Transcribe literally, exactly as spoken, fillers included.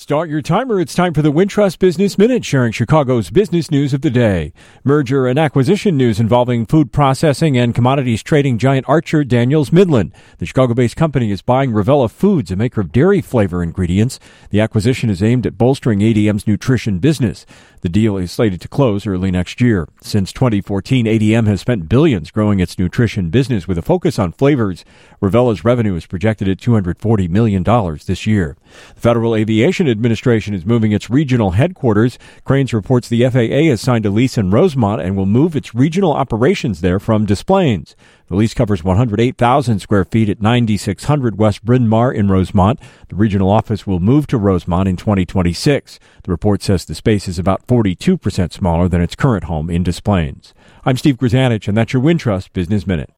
Start your timer. It's time for the Wintrust Business Minute, sharing Chicago's business news of the day. Merger and acquisition news involving food processing and commodities trading giant Archer Daniels Midland. The Chicago-based company is buying Ravella Foods, a maker of dairy flavor ingredients. The acquisition is aimed at bolstering A D M's nutrition business. The deal is slated to close early next year. Since twenty fourteen, A D M has spent billions growing its nutrition business with a focus on flavors. Ravella's revenue is projected at two hundred forty million dollars this year. The Federal Aviation Administration is moving its regional headquarters. Crain's reports the F A A has signed a lease in Rosemont and will move its regional operations there from Des Plaines. The lease covers one hundred eight thousand square feet at ninety-six hundred West Bryn Mawr in Rosemont. The regional office will move to Rosemont in twenty twenty-six. The report says the space is about forty-two percent smaller than its current home in Des Plaines. I'm Steve Grzanich, and that's your Wintrust Business Minute.